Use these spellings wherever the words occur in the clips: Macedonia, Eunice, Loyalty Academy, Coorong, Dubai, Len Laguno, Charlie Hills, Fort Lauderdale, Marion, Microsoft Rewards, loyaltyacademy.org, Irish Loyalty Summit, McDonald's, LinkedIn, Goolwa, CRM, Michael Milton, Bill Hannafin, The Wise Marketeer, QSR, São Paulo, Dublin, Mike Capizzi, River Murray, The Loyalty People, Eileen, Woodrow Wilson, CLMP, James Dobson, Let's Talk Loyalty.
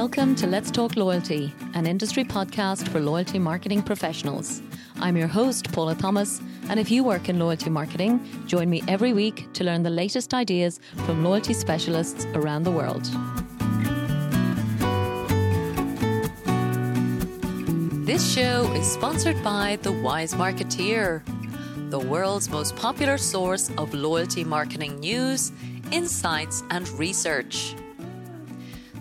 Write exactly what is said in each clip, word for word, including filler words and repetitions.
Welcome to Let's Talk Loyalty, an industry podcast for loyalty marketing professionals. I'm your host, Paula Thomas, and if you work in loyalty marketing, join me every week to learn the latest ideas from loyalty specialists around the world. This show is sponsored by The Wise Marketeer, the world's most popular source of loyalty marketing news, insights, and research.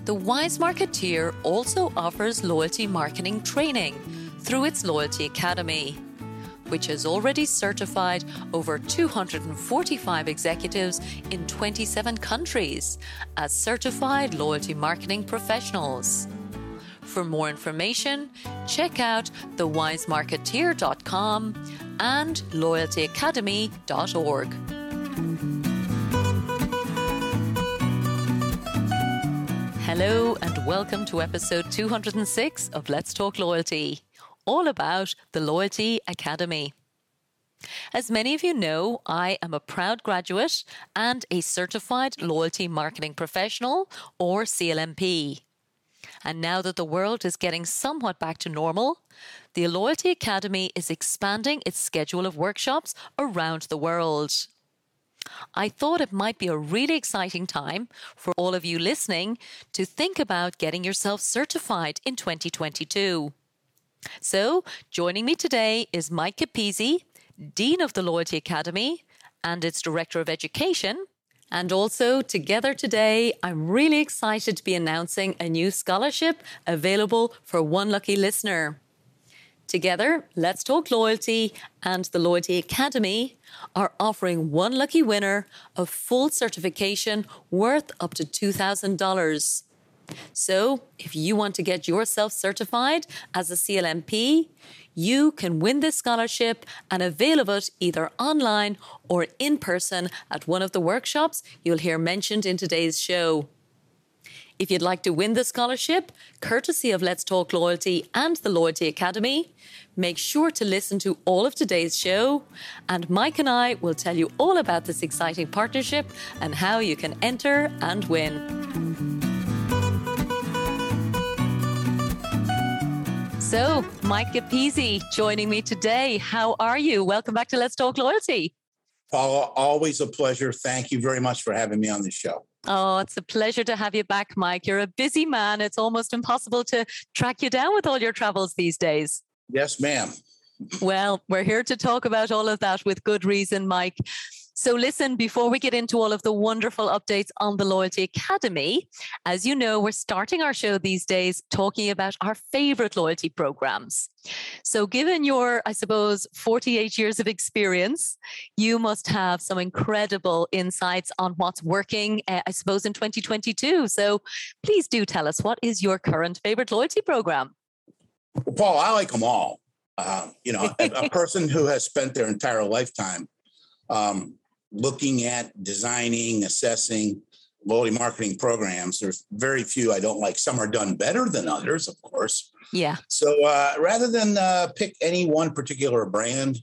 The Wise Marketeer also offers loyalty marketing training through its Loyalty Academy, which has already certified over two hundred forty-five executives in twenty-seven countries as certified loyalty marketing professionals. For more information, check out the wise marketeer dot com and loyalty academy dot org. Hello and welcome to episode two hundred six of Let's Talk Loyalty, all about the Loyalty Academy. As many of you know, I am a proud graduate and a certified loyalty marketing professional, or C L M P. And now that the world is getting somewhat back to normal, the Loyalty Academy is expanding its schedule of workshops around the world. I thought it might be a really exciting time for all of you listening to think about getting yourself certified in twenty twenty-two. So, joining me today is Mike Capizzi, Dean of the Loyalty Academy and its Director of Education. And also, together today, I'm really excited to be announcing a new scholarship available for one lucky listener. Together, Let's Talk Loyalty and the Loyalty Academy are offering one lucky winner a full certification worth up to two thousand dollars. So, if you want to get yourself certified as a C L M P, you can win this scholarship and avail of it either online or in person at one of the workshops you'll hear mentioned in today's show. If you'd like to win the scholarship, courtesy of Let's Talk Loyalty and the Loyalty Academy, make sure to listen to all of today's show, and Mike and I will tell you all about this exciting partnership and how you can enter and win. So, Mike Capizzi joining me today. How are you? Welcome back to Let's Talk Loyalty. Paula, always a pleasure. Thank you very much for having me on the show. Oh, it's a pleasure to have you back, Mike. You're a busy man. It's almost impossible to track you down with all your travels these days. Yes, ma'am. Well, we're here to talk about all of that with good reason, Mike. So listen, before we get into all of the wonderful updates on the Loyalty Academy, as you know, we're starting our show these days talking about our favorite loyalty programs. So given your, I suppose, forty-eight years of experience, you must have some incredible insights on what's working, uh, I suppose, in twenty twenty-two. So please do tell us, what is your current favorite loyalty program? Well, Paul, I like them all. Uh, you know, a, a person who has spent their entire lifetime um, looking at designing, assessing loyalty marketing programs. There's very few I don't like. Some are done better than others, of course. Yeah. So uh, rather than uh, pick any one particular brand,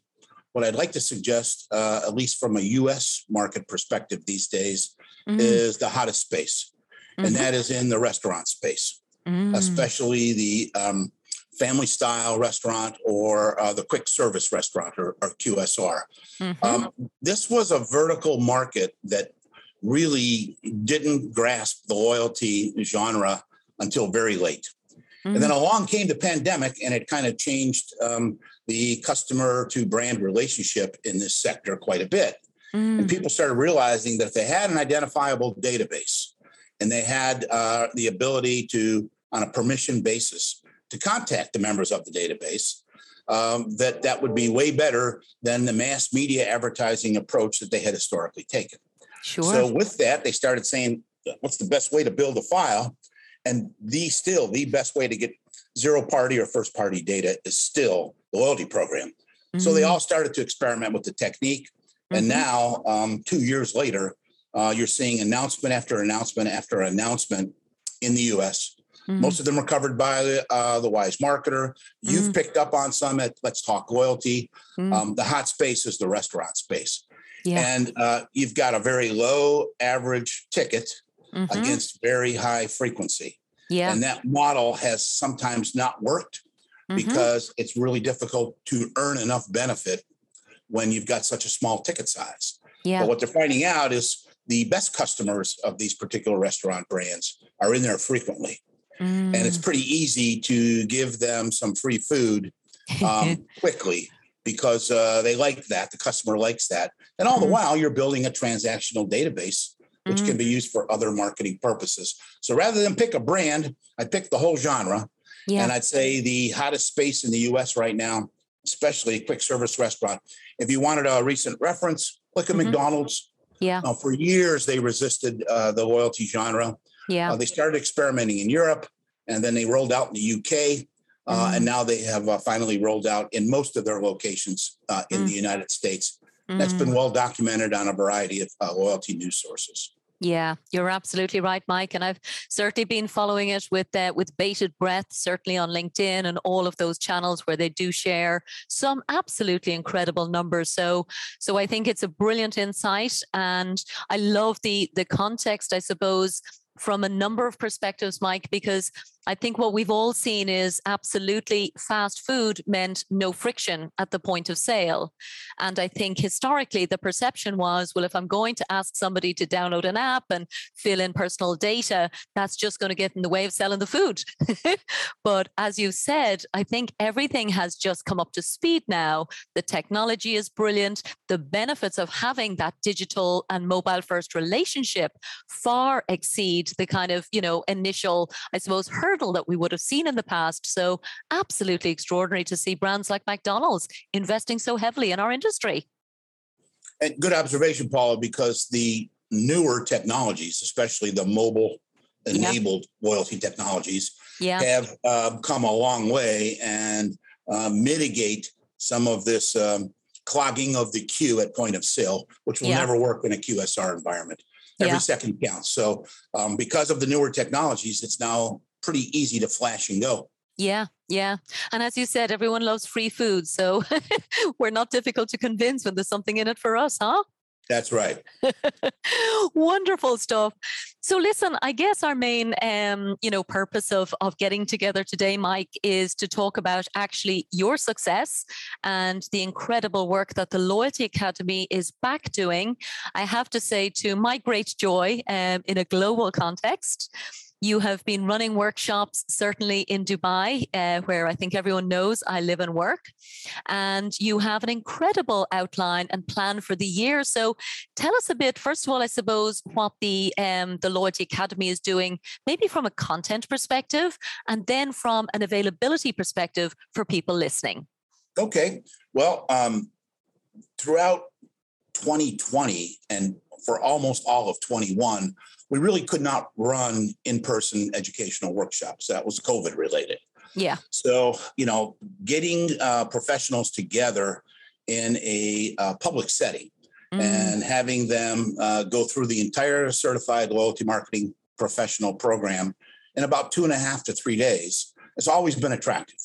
what I'd like to suggest, uh, at least from a U S market perspective these days, mm-hmm. is the hottest space. Mm-hmm. And that is in the restaurant space, mm-hmm. especially the um, family style restaurant or uh, the quick service restaurant or, or Q S R. Mm-hmm. Um, this was a vertical market that really didn't grasp the loyalty genre until very late. Mm-hmm. And then along came the pandemic and it kind of changed um, the customer to brand relationship in this sector quite a bit. Mm-hmm. And people started realizing that if they had an identifiable database and they had uh, the ability to, on a permission basis, to contact the members of the database, um, that that would be way better than the mass media advertising approach that they had historically taken. Sure. So with that, they started saying, what's the best way to build a file? And the still the best way to get zero party or first party data is still the loyalty program. Mm-hmm. So they all started to experiment with the technique. Mm-hmm. And now, um, two years later, uh, you're seeing announcement after announcement after announcement in the U S. Mm-hmm. Most of them are covered by uh, the Wise Marketer. You've mm-hmm. picked up on some at Let's Talk Loyalty. Mm-hmm. Um, the hot space is the restaurant space. Yeah. And uh, you've got a very low average ticket mm-hmm. against very high frequency. Yeah. And that model has sometimes not worked mm-hmm. because it's really difficult to earn enough benefit when you've got such a small ticket size. Yeah. But what they're finding out is the best customers of these particular restaurant brands are in there frequently. Mm. And it's pretty easy to give them some free food um, quickly because uh, they like that. The customer likes that. And all mm. the while, you're building a transactional database, which mm. can be used for other marketing purposes. So rather than pick a brand, I picked the whole genre. Yeah. And I'd say the hottest space in the U S right now, especially quick service restaurant. If you wanted a recent reference, look at mm-hmm. McDonald's. Yeah. Uh, for years, they resisted uh, the loyalty genre. Yeah. Uh, they started experimenting in Europe, and then they rolled out in the U K. Uh, mm. And now they have uh, finally rolled out in most of their locations uh, in mm. the United States. Mm. That's been well documented on a variety of uh, loyalty news sources. Yeah, you're absolutely right, Mike. And I've certainly been following it with uh, with bated breath, certainly on LinkedIn and all of those channels where they do share some absolutely incredible numbers. So so I think it's a brilliant insight. And I love the the context, I suppose, from a number of perspectives, Mike, because I think what we've all seen is absolutely fast food meant no friction at the point of sale. And I think historically the perception was, well, if I'm going to ask somebody to download an app and fill in personal data, that's just going to get in the way of selling the food. But as you said, I think everything has just come up to speed now. The technology is brilliant. The benefits of having that digital and mobile first relationship far exceed the kind of, you know, initial, I suppose, hurdle that we would have seen in the past. So absolutely extraordinary to see brands like McDonald's investing so heavily in our industry. And good observation, Paula, because the newer technologies, especially the mobile enabled yeah. loyalty technologies yeah. have uh, come a long way and uh, mitigate some of this um, clogging of the queue at point of sale, which will yeah. never work in a Q S R environment. Every yeah. second counts. So um, because of the newer technologies, it's now pretty easy to flash and go. Yeah, yeah. And as you said, everyone loves free food. So we're not difficult to convince when there's something in it for us, huh? That's right. Wonderful stuff. So listen, I guess our main, um, you know, purpose of, of getting together today, Mike, is to talk about actually your success and the incredible work that the Loyalty Academy is back doing. I have to say, to my great joy, um, in a global context. You have been running workshops, certainly in Dubai, uh, where I think everyone knows I live and work. And you have an incredible outline and plan for the year. So tell us a bit, first of all, I suppose, what the um, the Loyalty Academy is doing, maybe from a content perspective, and then from an availability perspective for people listening. Okay. Well, um, throughout twenty twenty and for almost all of twenty-one, we really could not run in-person educational workshops. That was COVID related. Yeah. So, you know, getting uh, professionals together in a uh, public setting mm. and having them uh, go through the entire certified loyalty marketing professional program in about two and a half to three days has always been attractive.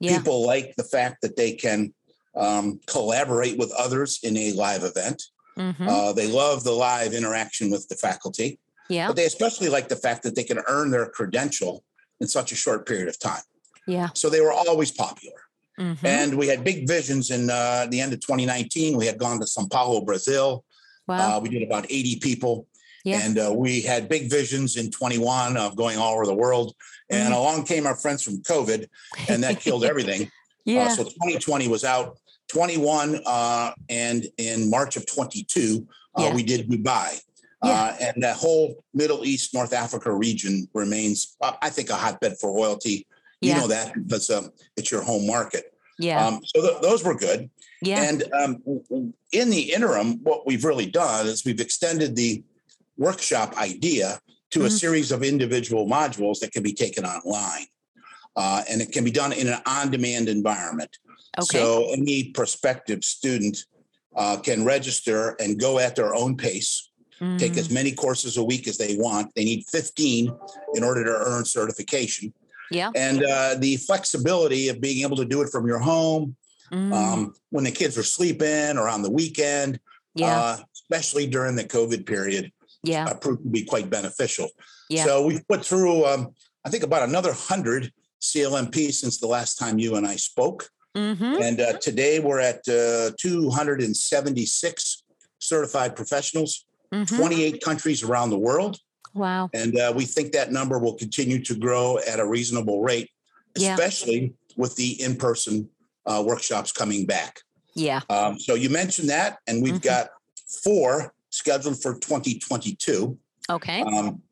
Yeah. People like the fact that they can um, collaborate with others in a live event. Mm-hmm. Uh, they love the live interaction with the faculty. Yeah. But they especially like the fact that they can earn their credential in such a short period of time. Yeah. So they were always popular. Mm-hmm. And we had big visions in uh, the end of twenty nineteen. We had gone to São Paulo, Brazil. Wow. Uh, we did about eighty people. Yeah. And uh, we had big visions in twenty-one of going all over the world. And mm-hmm. along came our friends from COVID, and that killed everything. Yeah. Uh, so twenty twenty was out. twenty-one uh, and in March of twenty-two, uh, yeah. we did Dubai. Yeah. Uh, and that whole Middle East, North Africa region remains, uh, I think, a hotbed for loyalty. You yeah. know that because um, it's your home market. Yeah. Um, so th- those were good. Yeah. And um, in the interim, what we've really done is we've extended the workshop idea to mm-hmm. a series of individual modules that can be taken online. Uh, and it can be done in an on-demand environment. Okay. So any prospective student uh, can register and go at their own pace. Mm. Take as many courses a week as they want. They need fifteen in order to earn certification. Yeah. And uh, the flexibility of being able to do it from your home, mm. um, when the kids are sleeping or on the weekend, yeah. uh, especially during the COVID period, yeah. uh, proved to be quite beneficial. Yeah. So we've put through, um, I think, about another one hundred C L M P since the last time you and I spoke. Mm-hmm. And uh, today we're at uh, two hundred seventy-six certified professionals, mm-hmm. twenty-eight countries around the world. Wow. And uh, we think that number will continue to grow at a reasonable rate, especially yeah. with the in-person uh, workshops coming back. Yeah. Um, so you mentioned that, and we've mm-hmm. got four scheduled for twenty twenty-two. Okay. Um,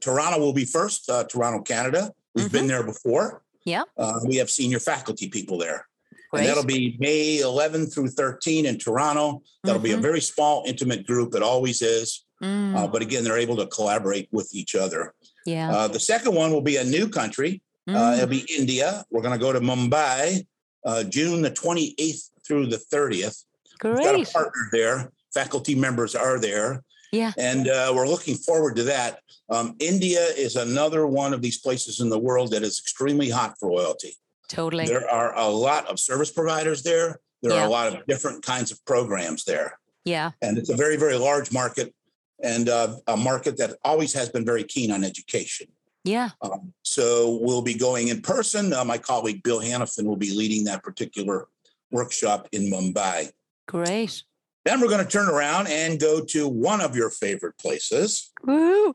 Toronto will be first, uh, Toronto, Canada. We've mm-hmm. been there before. Yeah. Uh, we have senior faculty people there. Great. And that'll be May eleventh through thirteenth in Toronto. That'll mm-hmm. be a very small, intimate group. It always is. Mm. Uh, but again, they're able to collaborate with each other. Yeah. Uh, the second one will be a new country. Mm. Uh, it'll be India. We're going to go to Mumbai, uh, June the twenty-eighth through the thirtieth. Great. We've got a partner there. Faculty members are there. Yeah. And uh, we're looking forward to that. Um, India is another one of these places in the world that is extremely hot for loyalty. Totally. There are a lot of service providers there. There yeah. are a lot of different kinds of programs there. Yeah. And it's a very, very large market, and uh, a market that always has been very keen on education. Yeah. Um, so we'll be going in person. Uh, my colleague, Bill Hannafin, will be leading that particular workshop in Mumbai. Great. Then we're going to turn around and go to one of your favorite places. Woo-hoo.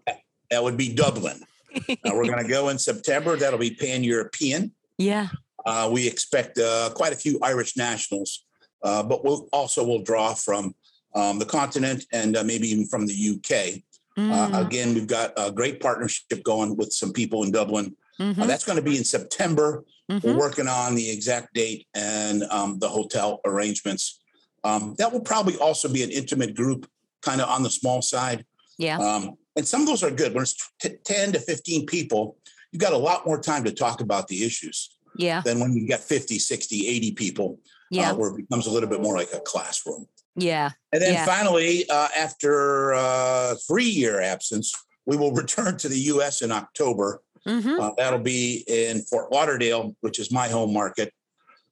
That would be Dublin. uh, we're going to go in September. That'll be pan-European. Yeah. Uh, we expect uh, quite a few Irish nationals, uh, but we'll also will draw from um, the continent and uh, maybe even from the U K. Mm. Uh, again, we've got a great partnership going with some people in Dublin. Mm-hmm. Uh, that's going to be in September. Mm-hmm. We're working on the exact date and um, the hotel arrangements. Um, that will probably also be an intimate group, kind of on the small side. Yeah. Um, and some of those are good. When it's t- ten to fifteen people, you've got a lot more time to talk about the issues yeah. than when you get fifty, sixty, eighty people, yeah. uh, where it becomes a little bit more like a classroom. Yeah. And then yeah. finally, uh, after a uh, three-year absence, we will return to the U S in October. Mm-hmm. Uh, that'll be in Fort Lauderdale, which is my home market.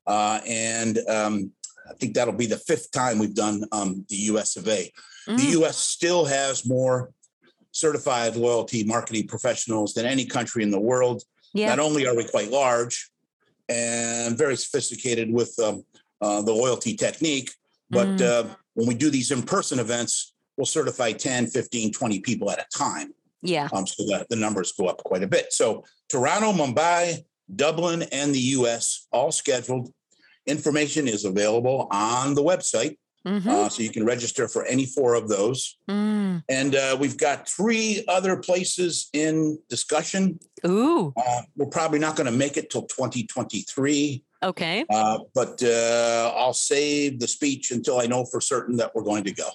Uh, and um, I think that'll be the fifth time we've done um, the U S of A. Mm. The U S still has more certified loyalty marketing professionals than any country in the world. Yeah. Not only are we quite large and very sophisticated with um, uh, the loyalty technique, but mm. uh, when we do these in-person events, we'll certify ten, fifteen, twenty people at a time. Yeah. Um, so that the numbers go up quite a bit. So Toronto, Mumbai, Dublin, and the U S all scheduled. Information is available on the website, mm-hmm. uh, so you can register for any four of those. Mm. And uh, we've got three other places in discussion. Ooh, uh, we're probably not going to make it till twenty twenty-three. Okay. Uh, but uh, I'll save the speech until I know for certain that we're going to go.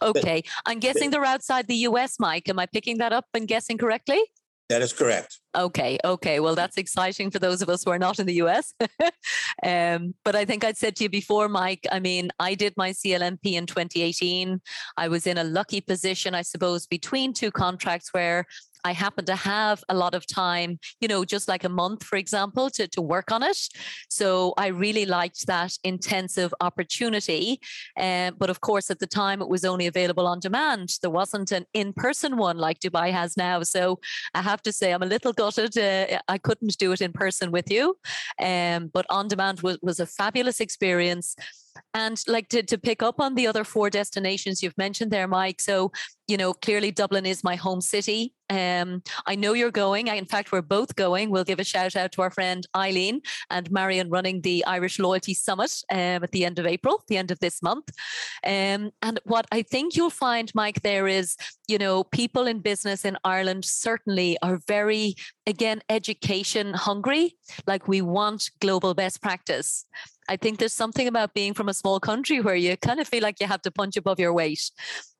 Okay. But, I'm guessing they're outside the U S, Mike. Am I picking that up and guessing correctly? That is correct. Okay. Okay. Well, that's exciting for those of us who are not in the U S. um, but I think I'd said to you before, Mike, I mean, I did my C L M P in twenty eighteen. I was in a lucky position, I suppose, between two contracts where I happened to have a lot of time, you know, just like a month, for example, to, to work on it. So I really liked that intensive opportunity. Um, but of course, at the time, it was only available on demand. There wasn't an in-person one like Dubai has now. So I have to say, I'm a little gutted. Uh, I couldn't do it in person with you. Um, but on demand was, was a fabulous experience. And like to, to pick up on the other four destinations you've mentioned there, Mike. So, you know, clearly Dublin is my home city. Um, I know you're going. I, in fact, we're both going. We'll give a shout out to our friend Eileen and Marion running the Irish Loyalty Summit um, at the end of April, the end of this month. Um, and what I think you'll find, Mike, there is, you know, people in business in Ireland certainly are very, again, education hungry. Like we want global best practice. I think there's something about being from a small country where you kind of feel like you have to punch above your weight.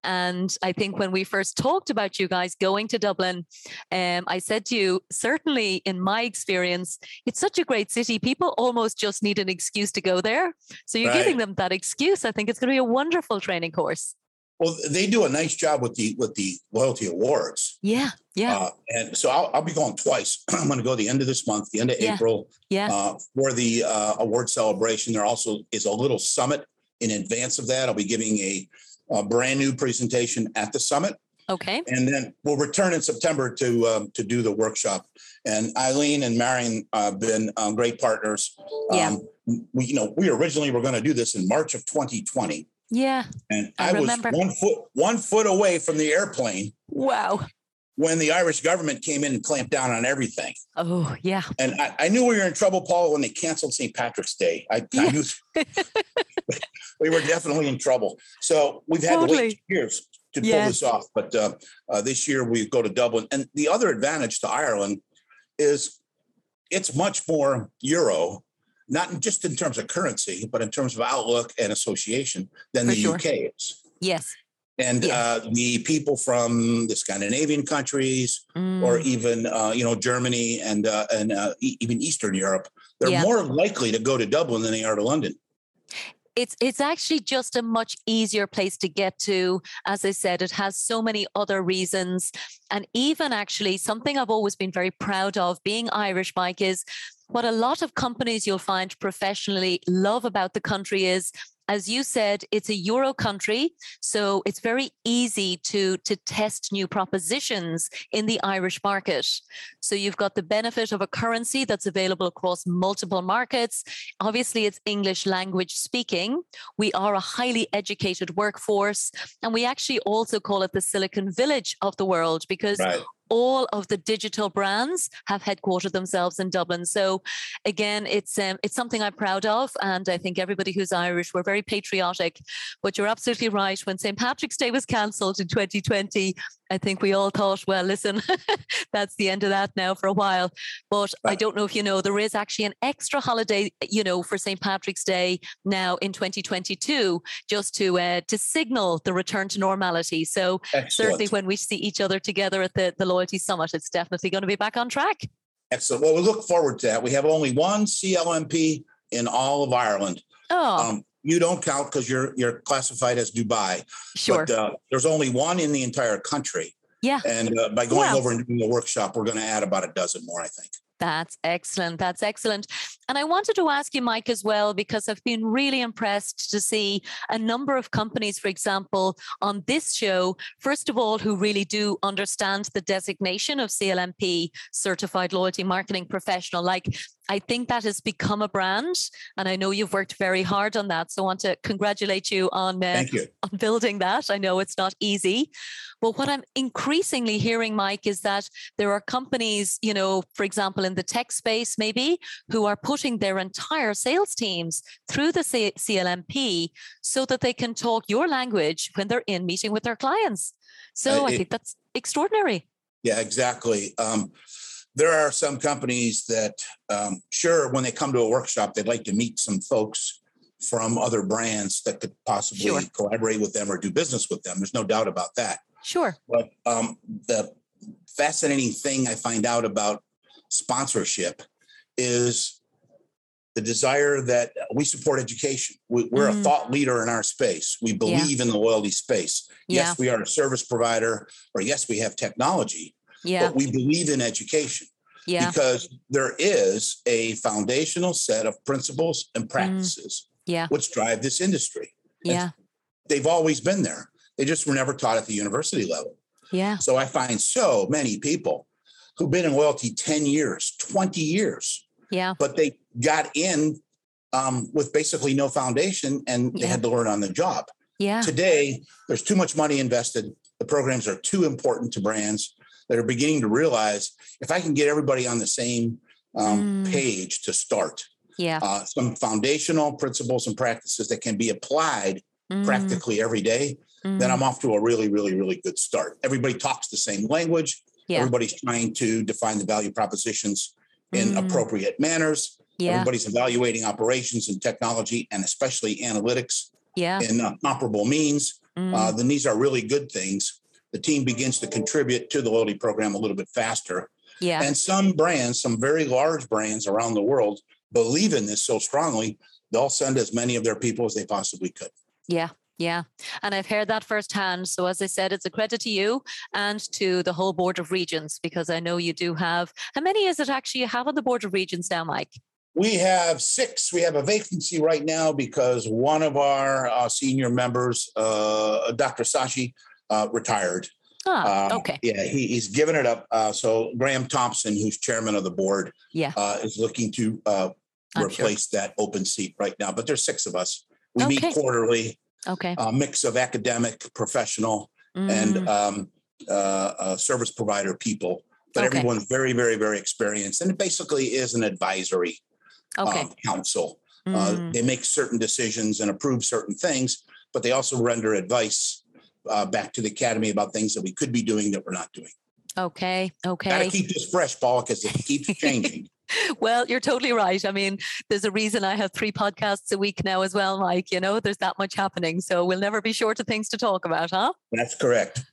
And I think when we first talked about you guys going to Dublin, um, I said to you, certainly in my experience, it's such a great city. People almost just need an excuse to go there. So you're right. Giving them that excuse. I think it's going to be a wonderful training course. Well, they do a nice job with the with the loyalty awards. Yeah, yeah. Uh, and so I'll, I'll be going twice. I'm going to go the end of this month, the end of yeah. April, yeah. Uh, for the uh, award celebration. There also is a little summit in advance of that. I'll be giving a, a brand new presentation at the summit. Okay. And then we'll return in September to um, to do the workshop. And Eileen and Marion have uh, been um, great partners. Yeah. Um, we, you know, we originally were going to do this in March of twenty twenty. Yeah. And I, I was remember. one foot one foot away from the airplane. Wow. When the Irish government came in and clamped down on everything. Oh, yeah. And I, I knew we were in trouble, Paula, when they canceled Saint Patrick's Day. I, yeah. I knew we were definitely in trouble. So we've had totally. to wait two years to yes. pull this off. But uh, uh, this year we go to Dublin. And the other advantage to Ireland is it's much more Euro, not just in terms of currency, but in terms of outlook and association than For the sure. U K is. Yes. And yes. uh, the people from the Scandinavian countries mm. or even, uh, you know, Germany and uh, and uh, e- even Eastern Europe, they're yeah. more likely to go to Dublin than they are to London. It's it's actually just a much easier place to get to. As I said, it has so many other reasons. And even actually something I've always been very proud of being Irish, Mike, is what a lot of companies you'll find professionally love about the country is, as you said, it's a Euro country, so it's very easy to, to test new propositions in the Irish market. So you've got the benefit of a currency that's available across multiple markets. Obviously, it's English language speaking. We are a highly educated workforce, and we actually also call it the Silicon Village of the world because right. all of the digital brands have headquartered themselves in Dublin. So again, it's um, it's something I'm proud of. And I think everybody who's Irish, we're very patriotic. But you're absolutely right. When Saint Patrick's Day was cancelled in twenty twenty, I think we all thought, well, listen, that's the end of that now for a while. But right. I don't know if you know, there is actually an extra holiday, you know, for Saint Patrick's Day now in twenty twenty-two, just to uh, to signal the return to normality. So Excellent. certainly when we see each other together at the, the Loyalty Summit, it's definitely going to be back on track. Excellent. Well, we look forward to that. We have only one C L M P in all of Ireland. Oh. Um, You don't count because you're you're classified as Dubai. Sure. But uh, there's only one in the entire country. Yeah. And uh, by going wow. over and doing the workshop, we're going to add about a dozen more, I think. That's excellent. That's excellent. And I wanted to ask you, Mike, as well, because I've been really impressed to see a number of companies, for example, on this show, first of all, who really do understand the designation of C L M P, Certified Loyalty Marketing Professional. Like, I think that has become a brand, and I know you've worked very hard on that. So I want to congratulate you on, uh, Thank you. on building that. I know it's not easy. But what I'm increasingly hearing, Mike, is that there are companies, you know, for example, in the tech space, maybe, who are putting their entire sales teams through the C L M P so that they can talk your language when they're in meeting with their clients. So uh, I it, think that's extraordinary. Yeah, exactly. Um, there are some companies that, um, sure, when they come to a workshop, they'd like to meet some folks from other brands that could possibly sure. collaborate with them or do business with them. There's no doubt about that. Sure. But um, the fascinating thing I find out about sponsorship is the desire that we support education. We, we're mm. a thought leader in our space. We believe yeah. in the loyalty space. Yeah. Yes, we are a service provider, or yes, we have technology, yeah. but we believe in education yeah. because there is a foundational set of principles and practices mm. yeah. which drive this industry. Yeah. And they've always been there. They just were never taught at the university level. Yeah. So I find so many people who've been in loyalty ten years, twenty years. Yeah. But they got in um, with basically no foundation and yeah. they had to learn on the job. Yeah. Today, there's too much money invested. The programs are too important to brands that are beginning to realize if I can get everybody on the same um, mm. page to start. Yeah. Uh, some foundational principles and practices that can be applied mm. practically every day. Mm. Then I'm off to a really, really, really good start. Everybody talks the same language. Yeah. Everybody's trying to define the value propositions in mm. appropriate manners. Yeah. Everybody's evaluating operations and technology and especially analytics yeah. in uh, comparable means. Mm. Uh, then these are really good things. The team begins to contribute to the loyalty program a little bit faster. Yeah. And some brands, some very large brands around the world believe in this so strongly, they'll send as many of their people as they possibly could. Yeah. Yeah. And I've heard that firsthand. So as I said, it's a credit to you and to the whole Board of Regents, because I know you do have, how many is it actually you have on the Board of Regents now, Mike? We have six. We have a vacancy right now because one of our uh, senior members, uh, Doctor Sashi, uh, retired. Oh, um, okay. Yeah, he, he's given it up. Uh, so Graham Thompson, who's chairman of the board, yeah. uh, is looking to uh, replace sure. that open seat right now. But there's six of us. We okay. meet quarterly. Okay. A mix of academic, professional, mm. and um, uh, uh, service provider people. But okay. everyone's very, very, very experienced. And it basically is an advisory okay. um, council. Mm. Uh, they make certain decisions and approve certain things, but they also render advice Uh, back to the academy about things that we could be doing that we're not doing. Okay. Okay. Gotta keep this fresh, Paula, because it keeps changing. Well, you're totally right. I mean, there's a reason I have three podcasts a week now as well, Mike. You know, there's that much happening. So we'll never be short of things to talk about, huh? That's correct.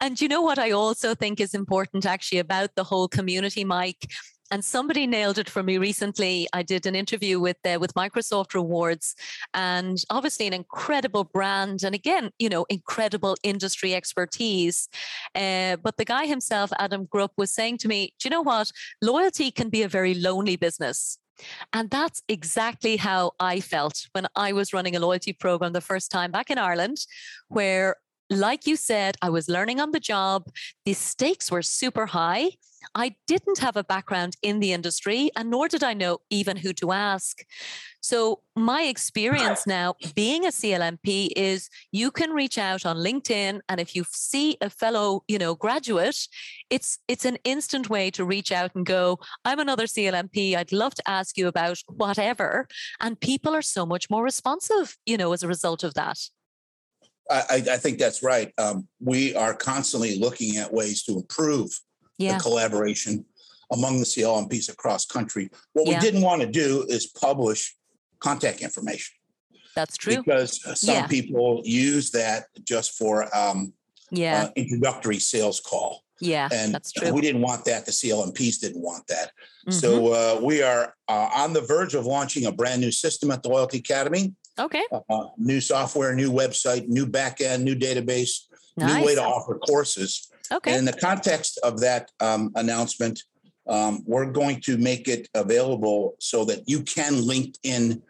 And you know what I also think is important actually about the whole community, Mike? And somebody nailed it for me recently. I did an interview with uh, with Microsoft Rewards, and obviously an incredible brand. And again, you know, incredible industry expertise. Uh, but the guy himself, Adam Grupp, was saying to me, do you know what? Loyalty can be a very lonely business. And that's exactly how I felt when I was running a loyalty program the first time back in Ireland, where, like you said, I was learning on the job. The stakes were super high. I didn't have a background in the industry, and nor did I know even who to ask. So my experience now being a C L M P is you can reach out on LinkedIn, and if you see a fellow, you know, graduate, it's it's an instant way to reach out and go, I'm another C L M P. I'd love to ask you about whatever. And people are so much more responsive, you know, as a result of that. I, I think that's right. Um, we are constantly looking at ways to improve yeah. the collaboration among the C L M Ps across country. What yeah. we didn't want to do is publish contact information. That's true. Because some yeah. people use that just for um, yeah. uh, introductory sales call. Yeah, and that's true. We didn't want that. The C L M Ps didn't want that. Mm-hmm. So uh, we are uh, on the verge of launching a brand new system at the Loyalty Academy. Okay. Uh, new software, new website, new backend, new database, nice. New way to offer courses. Okay. And in the context of that um, announcement, um, we're going to make it available so that you can LinkedIn,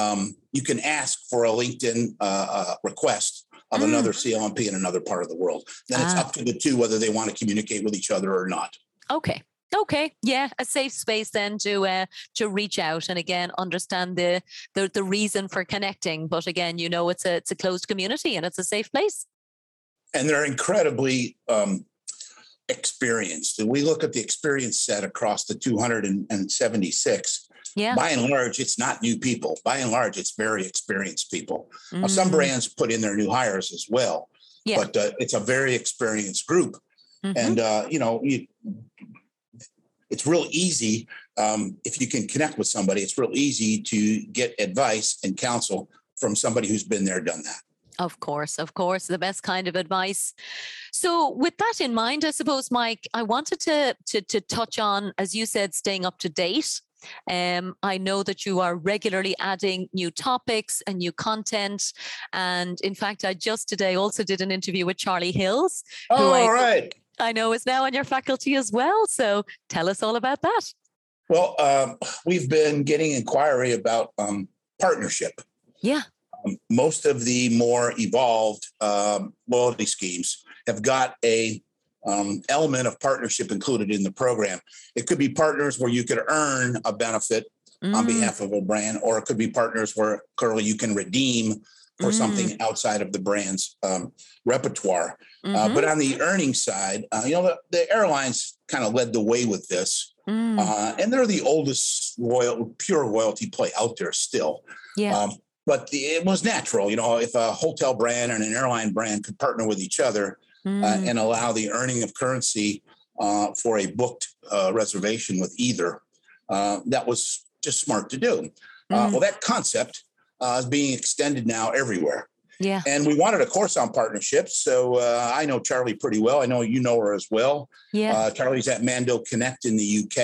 um, you can ask for a LinkedIn uh, uh, request of mm. another C L M P in another part of the world. Then ah. it's up to the two whether they want to communicate with each other or not. Okay. Okay, yeah, a safe space then to uh, to reach out and again understand the, the the reason for connecting. But again, you know, it's a it's a closed community and it's a safe place. And they're incredibly um, experienced. We look at the experience set across the two hundred seventy-six. Yeah. By and large, it's not new people. By and large, it's very experienced people. Mm-hmm. Now, some brands put in their new hires as well, yeah. but uh, it's a very experienced group. Mm-hmm. And uh, you know you. It's real easy um, if you can connect with somebody. It's real easy to get advice and counsel from somebody who's been there, done that. Of course, of course, the best kind of advice. So with that in mind, I suppose, Mike, I wanted to, to, to touch on, as you said, staying up to date. Um, I know that you are regularly adding new topics and new content. And in fact, I just today also did an interview with Charlie Hills. Oh, all I, right. I know is now on your faculty as well. So tell us all about that. Well, um, we've been getting inquiry about um, partnership. Yeah. Um, most of the more evolved um, loyalty schemes have got a um, element of partnership included in the program. It could be partners where you could earn a benefit mm. on behalf of a brand, or it could be partners where clearly you can redeem for mm. something outside of the brand's um, repertoire. Mm-hmm. Uh, but on the earnings side, uh, you know, the, the airlines kind of led the way with this. Mm. Uh, and they're the oldest royal, pure royalty play out there still. Yeah. Um, but the, it was natural, you know, if a hotel brand and an airline brand could partner with each other mm. uh, and allow the earning of currency uh, for a booked uh, reservation with either, uh, that was just smart to do. Uh, mm. Well, that concept Uh, is being extended now everywhere. Yeah. And we wanted a course on partnerships. So uh, I know Charlie pretty well. I know you know her as well. Yeah. Uh, Charlie's at Mando Connect in the U K.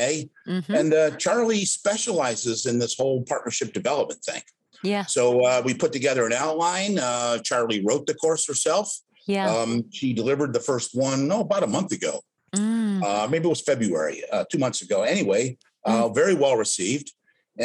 Mm-hmm. And uh, Charlie specializes in this whole partnership development thing. Yeah. So uh, we put together an outline. Uh, Charlie wrote the course herself. Yeah. Um, she delivered the first one, no, about a month ago. Mm. Uh, maybe it was February, uh, two months ago. Anyway, uh, mm. very well received.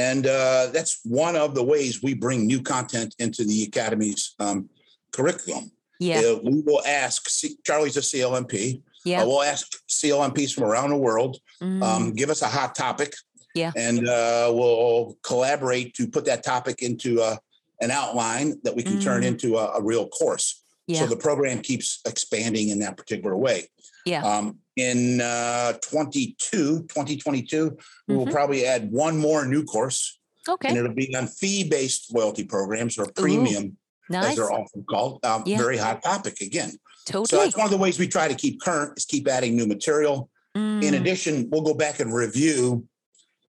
And uh, that's one of the ways we bring new content into the Academy's um, curriculum. Yeah. Uh, we will ask, C- Charlie's a C L M P. Yeah. Uh, we'll ask C L M Ps from around the world, mm. um, give us a hot topic. Yeah. And uh, we'll collaborate to put that topic into uh, an outline that we can mm. turn into a, a real course. Yeah. So the program keeps expanding in that particular way. Yeah. Um, in uh, twenty-two, twenty twenty-two, mm-hmm. we will probably add one more new course. Okay. And it'll be on fee-based loyalty programs or premium. Ooh. Nice. As they're often called, um, yeah. very hot topic again. Totally. So that's one of the ways we try to keep current is keep adding new material. Mm. In addition, we'll go back and review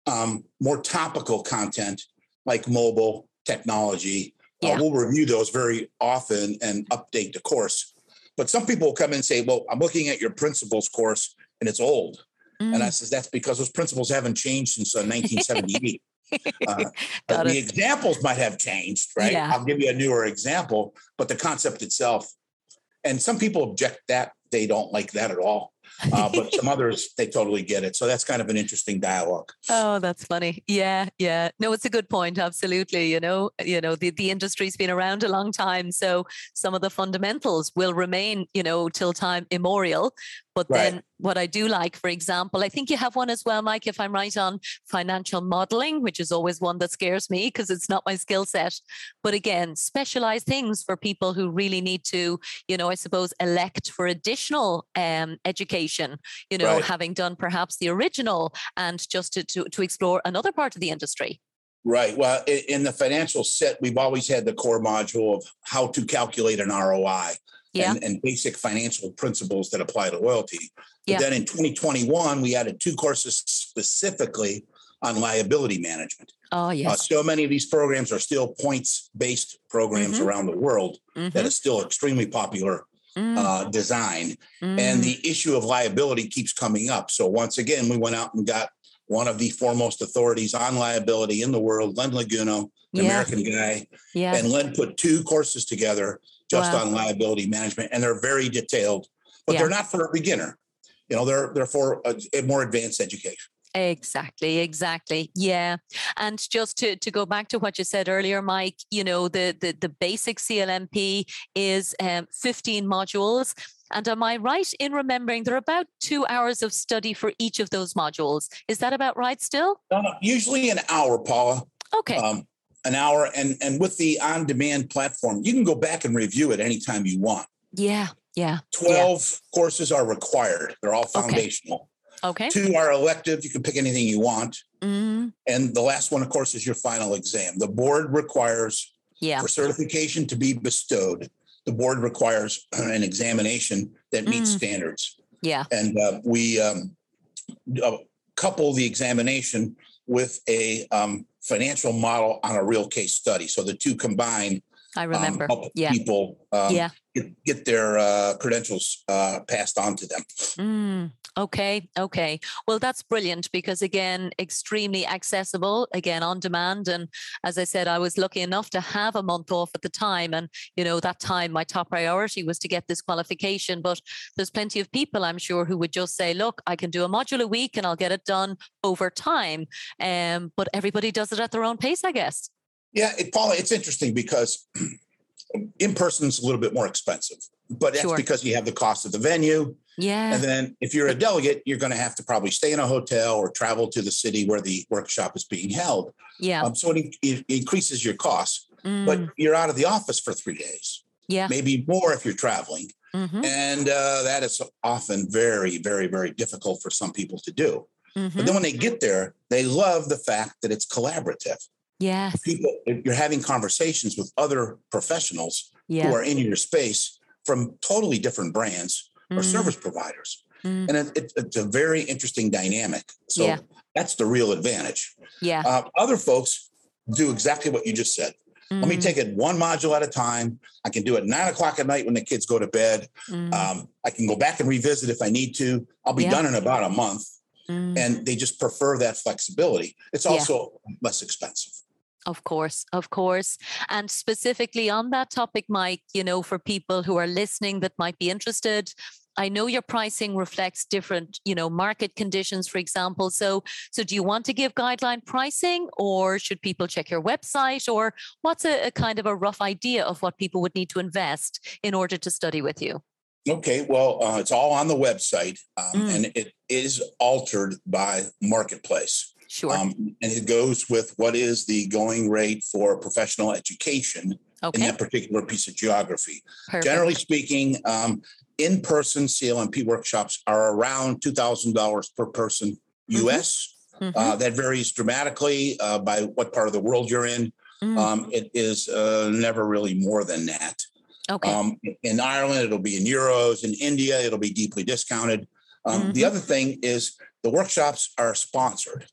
um, more topical content like mobile technology. Yeah. Uh, we'll review those very often and update the course. But some people will come in and say, well, I'm looking at your principles course and it's old. Mm. And I says, that's because those principles haven't changed since uh, nineteen seventy-eight. Uh, uh, the examples might have changed, right? Yeah. I'll give you a newer example, but the concept itself, and some people object that they don't like that at all. Uh, but some others, they totally get it. So that's kind of an interesting dialogue. Oh, that's funny. Yeah. Yeah. No, it's a good point. Absolutely. You know, you know, the, the industry's been around a long time. So some of the fundamentals will remain, you know, till time immemorial. But right. then what I do like, for example, I think you have one as well, Mike, if I'm right, on financial modeling, which is always one that scares me because it's not my skill set. But again, specialized things for people who really need to, you know, I suppose, elect for additional um, education, you know, right. having done perhaps the original and just to, to, to explore another part of the industry. Right. Well, in the financial set, we've always had the core module of how to calculate an R O I. Yeah. And, and basic financial principles that apply to loyalty. Yeah. But then in twenty twenty-one, we added two courses specifically on liability management. Oh, yes. Uh, so many of these programs are still points-based programs mm-hmm. around the world mm-hmm. that is still extremely popular mm. uh, design. Mm. And the issue of liability keeps coming up. So once again, we went out and got one of the foremost authorities on liability in the world, Len Laguno, an yeah. American guy. Yeah. And Len put two courses together just wow. on liability management, and they're very detailed, but yeah. they're not for a beginner. You know, they're they're for a, a more advanced education. Exactly, exactly. Yeah. And just to, to go back to what you said earlier, Mike, you know, the, the, the basic C L M P is um, fifteen modules. And am I right in remembering there are about two hours of study for each of those modules? Is that about right still? Uh, usually an hour, Paula. Okay. Um, an hour. And, and with the on-demand platform, you can go back and review it anytime you want. Yeah, yeah. twelve yeah. courses are required. They're all foundational. Okay. okay. Two are elective. You can pick anything you want. Mm. And the last one, of course, is your final exam. The board requires yeah. for certification to be bestowed. The board requires an examination that meets mm. standards. Yeah. And uh, we um, uh, couple the examination with a um, financial model on a real case study. So the two combined. I remember. Um, help yeah. people um, yeah. get, get their uh, credentials uh, passed on to them. Mm. Okay. Okay. Well, that's brilliant because, again, extremely accessible, again, on demand. And as I said, I was lucky enough to have a month off at the time. And, you know, that time my top priority was to get this qualification. But there's plenty of people, I'm sure, who would just say, look, I can do a module a week and I'll get it done over time. Um, but everybody does it at their own pace, I guess. Yeah, it, Paula, it's interesting because in person is a little bit more expensive, but that's sure. because you have the cost of the venue. Yeah. And then if you're a delegate, you're going to have to probably stay in a hotel or travel to the city where the workshop is being held. Yeah. Um, so it, it increases your costs, mm. but you're out of the office for three days. Yeah. Maybe more if you're traveling. Mm-hmm. And uh, that is often very, very, very difficult for some people to do. Mm-hmm. But then when they get there, they love the fact that it's collaborative. Yes. People, you're having conversations with other professionals yeah. who are in your space from totally different brands. Or mm. service providers. Mm. And it, it, it's a very interesting dynamic. So yeah. that's the real advantage. Yeah. Uh, other folks do exactly what you just said. Mm. Let me take it one module at a time. I can do it nine o'clock at night when the kids go to bed. Mm. Um, I can go back and revisit if I need to. I'll be yeah. done in about a month. Mm. And they just prefer that flexibility. It's also yeah. less expensive. Of course, of course. And specifically on that topic, Mike, you know, for people who are listening that might be interested, I know your pricing reflects different, you know, market conditions, for example. So, so do you want to give guideline pricing, or should people check your website, or what's a, a kind of a rough idea of what people would need to invest in order to study with you? Okay, well, uh, it's all on the website, um, mm. and it is altered by marketplace. Sure. Um, and it goes with what is the going rate for professional education okay. in that particular piece of geography. Perfect. Generally speaking, um, in-person C L M P workshops are around two thousand dollars per person U S. Mm-hmm. Uh, that varies dramatically uh, by what part of the world you're in. Mm. Um, it is uh, never really more than that. Okay. Um, in Ireland, it'll be in euros. In India, it'll be deeply discounted. Um, mm-hmm. The other thing is the workshops are sponsored.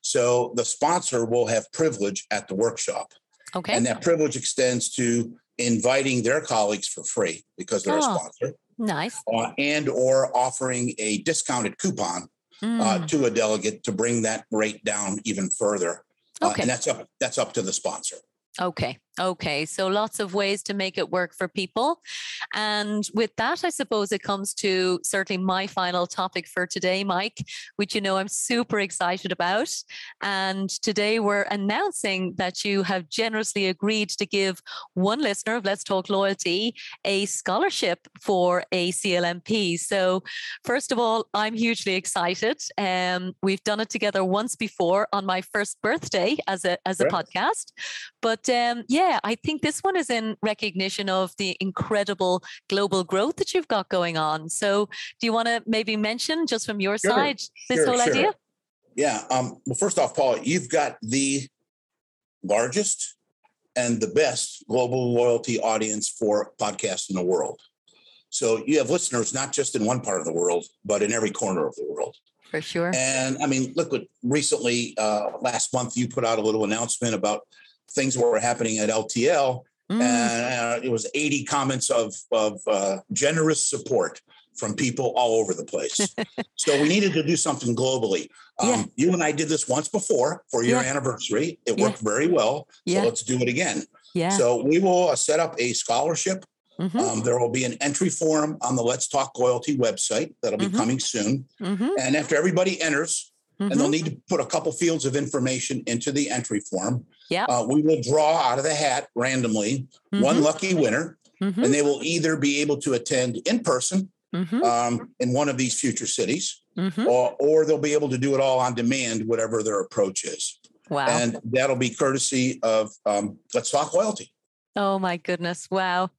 So the sponsor will have privilege at the workshop. Okay. And that privilege extends to inviting their colleagues for free because they're oh, a sponsor. Nice. Uh, and or offering a discounted coupon mm. uh, to a delegate to bring that rate down even further. Okay. Uh, and that's up, that's up to the sponsor. Okay. Okay. So lots of ways to make it work for people. And with that, I suppose it comes to certainly my final topic for today, Mike, which, you know, I'm super excited about. And today we're announcing that you have generously agreed to give one listener of Let's Talk Loyalty a scholarship for a C L M P. So first of all, I'm hugely excited. Um, we've done it together once before on my first birthday as a, as a yeah. podcast, but Um, yeah, I think this one is in recognition of the incredible global growth that you've got going on. So do you want to maybe mention just from your sure, side this sure, whole sure. idea? Yeah. Um, well, first off, Paula, you've got the largest and the best global loyalty audience for podcasts in the world. So you have listeners not just in one part of the world, but in every corner of the world. For sure. And I mean, look, what recently, uh, last month, you put out a little announcement about things were happening at L T L, mm. and uh, it was eighty comments of, of uh, generous support from people all over the place. So we needed to do something globally. Um, yeah. You and I did this once before for your yeah. anniversary. It worked yeah. very well. Yeah. So let's do it again. Yeah. So we will uh, set up a scholarship. Mm-hmm. Um, there will be an entry form on the Let's Talk Loyalty website. That'll be mm-hmm. coming soon. Mm-hmm. And after everybody enters, mm-hmm. and they'll need to put a couple fields of information into the entry form. Yeah, uh, we will draw out of the hat randomly mm-hmm. one lucky winner, mm-hmm. and they will either be able to attend in person mm-hmm. um, in one of these future cities, mm-hmm. or, or they'll be able to do it all on demand, whatever their approach is. Wow! And that'll be courtesy of um, Let's Talk Loyalty. Oh, my goodness. Wow.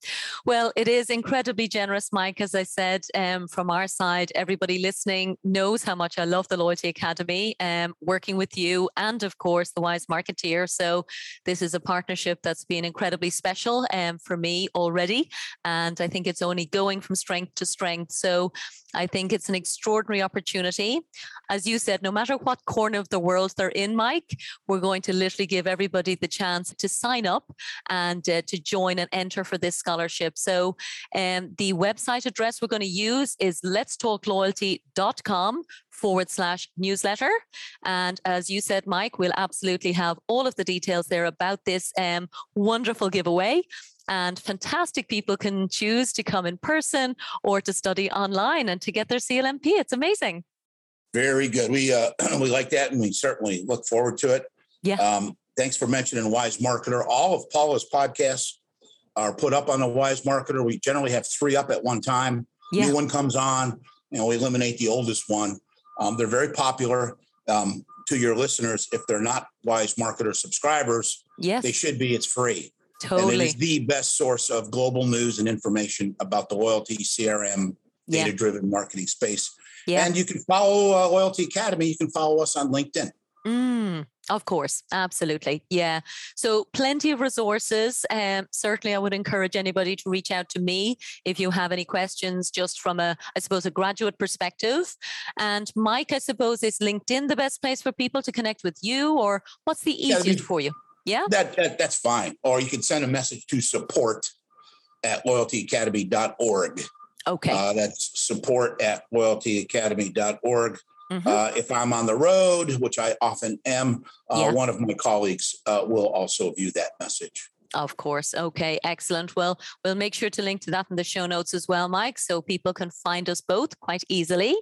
Well, it is incredibly generous, Mike, as I said, um, from our side. Everybody listening knows how much I love the Loyalty Academy, um, working with you and, of course, the Wise Marketeer. So this is a partnership that's been incredibly special um, for me already. And I think it's only going from strength to strength. So I think it's an extraordinary opportunity. As you said, no matter what corner of the world they're in, Mike, we're going to literally give everybody the chance to sign up and uh, to join and enter for this scholarship. So um, the website address we're going to use is letstalkloyalty.com forward slash newsletter. And as you said, Mike, we'll absolutely have all of the details there about this um, wonderful giveaway. And fantastic people can choose to come in person or to study online and to get their C L M P. It's amazing. Very good. We uh, we like that, and we certainly look forward to it. Yeah. Um, thanks for mentioning Wise Marketer. All of Paula's podcasts are put up on the Wise Marketer. We generally have three up at one time. Yeah. New one comes on, you know, we eliminate the oldest one. Um, they're very popular um, to your listeners. If they're not Wise Marketer subscribers, yes. they should be. It's free. Totally. And it is the best source of global news and information about the loyalty, C R M, yeah. data-driven marketing space. Yeah. And you can follow uh, Loyalty Academy. You can follow us on LinkedIn. Mm, of course. Absolutely. Yeah. So plenty of resources. Um, certainly, I would encourage anybody to reach out to me if you have any questions, just from a, I suppose, a graduate perspective. And Mike, I suppose, is LinkedIn the best place for people to connect with you, or what's the easiest yeah, I mean- for you? Yeah, that, that that's fine. Or you can send a message to support at loyalty academy dot org. Okay. Uh, that's support at loyalty academy dot org. Mm-hmm. Uh, if I'm on the road, which I often am, uh, yeah. one of my colleagues uh, will also view that message. Of course. Okay, excellent. Well, we'll make sure to link to that in the show notes as well, Mike, so people can find us both quite easily.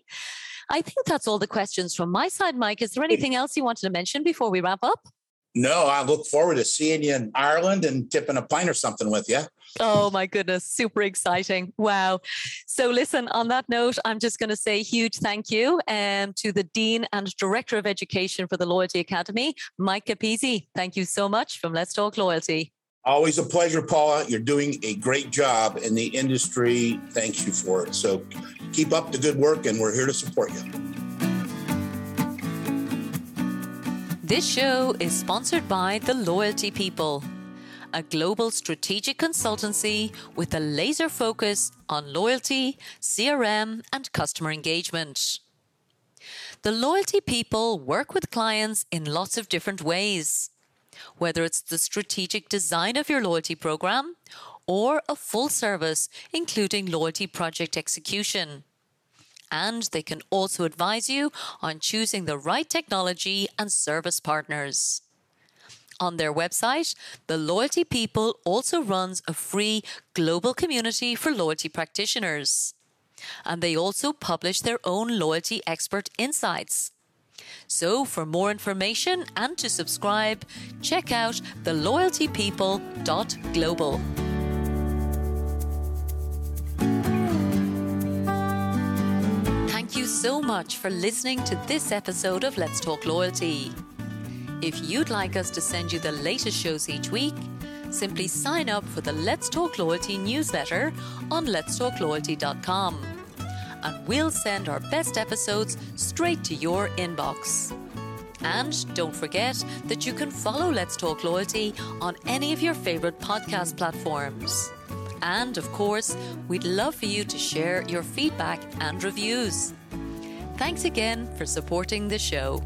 I think that's all the questions from my side, Mike. Is there anything else you wanted to mention before we wrap up? No, I look forward to seeing you in Ireland and tipping a pint or something with you. Oh, my goodness. Super exciting. Wow. So listen, on that note, I'm just going to say huge thank you um, to the Dean and Director of Education for the Loyalty Academy, Mike Capizzi. Thank you so much from Let's Talk Loyalty. Always a pleasure, Paula. You're doing a great job in the industry. Thank you for it. So keep up the good work, and we're here to support you. This show is sponsored by The Loyalty People, a global strategic consultancy with a laser focus on loyalty, C R M, and customer engagement. The Loyalty People work with clients in lots of different ways, whether it's the strategic design of your loyalty program or a full service, including loyalty project execution. And they can also advise you on choosing the right technology and service partners. On their website, The Loyalty People also runs a free global community for loyalty practitioners. And they also publish their own loyalty expert insights. So for more information and to subscribe, check out the loyalty people dot global. Thank you so much for listening to this episode of Let's Talk Loyalty. If you'd like us to send you the latest shows each week, simply sign up for the Let's Talk Loyalty newsletter on let's talk loyalty dot com, and we'll send our best episodes straight to your inbox. And don't forget that you can follow Let's Talk Loyalty on any of your favorite podcast platforms. And of course, we'd love for you to share your feedback and reviews. Thanks again for supporting the show.